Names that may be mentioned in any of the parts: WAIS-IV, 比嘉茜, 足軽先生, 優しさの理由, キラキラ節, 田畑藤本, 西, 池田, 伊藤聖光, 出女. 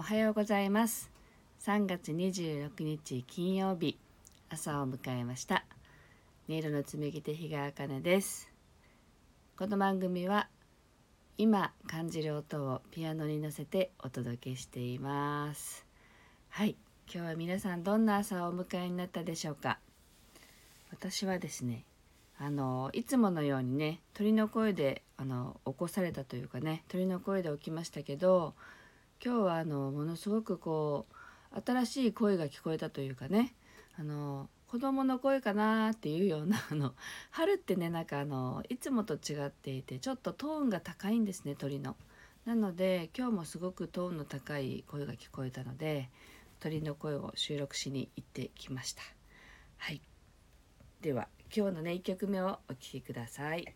おはようございます。3月26日金曜日、朝を迎えました。音色の紡ぎ手、比嘉茜です。この番組は今感じる音をピアノに乗せてお届けしています。はい、今日は皆さんどんな朝をお迎えになったでしょうか。私はですね、いつものようにね、鳥の声で起こされたというかね、鳥の声で起きましたけど、今日はものすごく新しい声が聞こえたというかね、子供の声かなっていうような、春ってね、なんかいつもと違っていて、ちょっとトーンが高いんですね、鳥の。なので今日もすごくトーンの高い声が聞こえたので、鳥の声を収録しに行ってきました。はい、では今日のね、1曲目をお聴きください。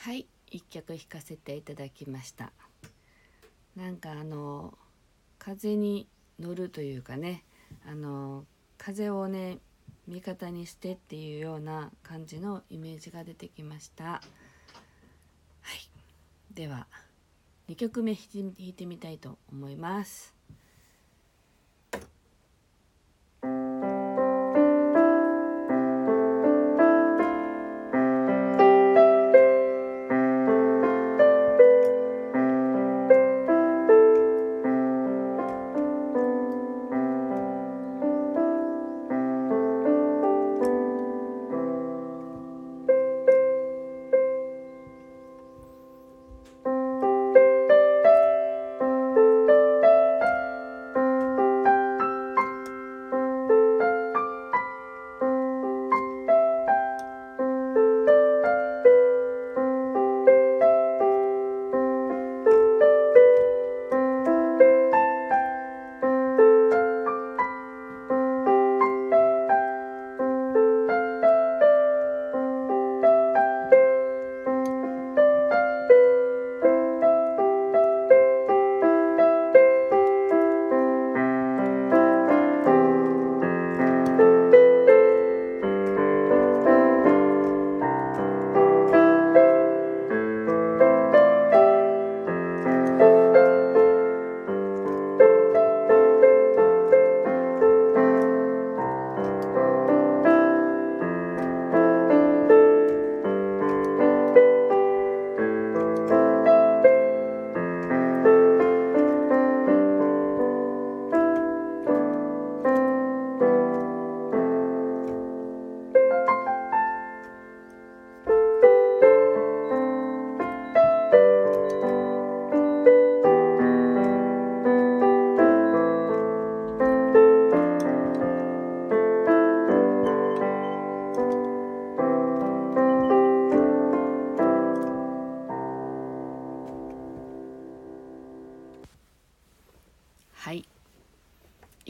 はい、1曲弾かせていただきました。なんか風に乗るというかね、風をね味方にしてっていうような感じのイメージが出てきました。はい、では2曲目弾いてみたいと思います。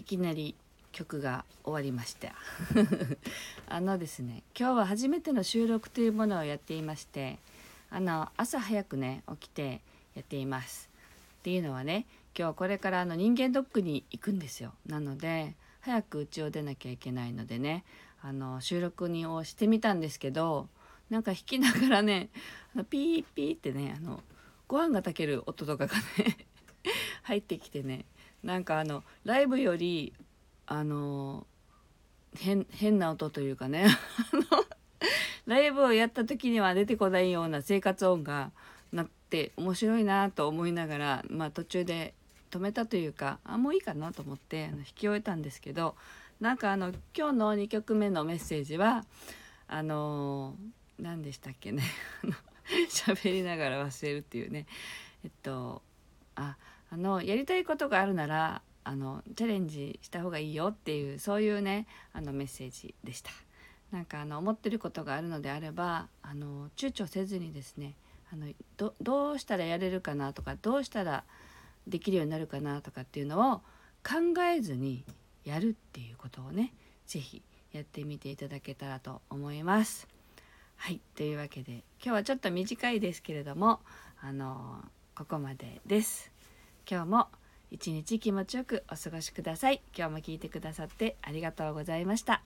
きなり曲が終わりましたですね、今日は初めての収録というものをやっていまして、朝早くね起きてやっています。っていうのはね、今日これから人間ドックに行くんですよ。なので早く家を出なきゃいけないのでね、収録をしてみたんですけど、なんか弾きながらねピーピーってねご飯が炊ける音とかがね入ってきてね、なんかライブより変な音というかねライブをやった時には出てこないような生活音が鳴って面白いなと思いながら、途中で止めたというか、もういいかなと思って弾き終えたんですけど、なんか今日の2曲目のメッセージは何でしたっけね喋りながら忘れるっていうね、やりたいことがあるならチャレンジした方がいいよっていう、そういうねメッセージでした。なんか思ってることがあるのであれば躊躇せずにですね、どうしたらやれるかなとか、どうしたらできるようになるかなとかっていうのを考えずにやるっていうことをね、ぜひやってみていただけたらと思います。はい、というわけで今日はちょっと短いですけれども、ここまでです。今日も一日気持ちよくお過ごしください。今日も聞いてくださってありがとうございました。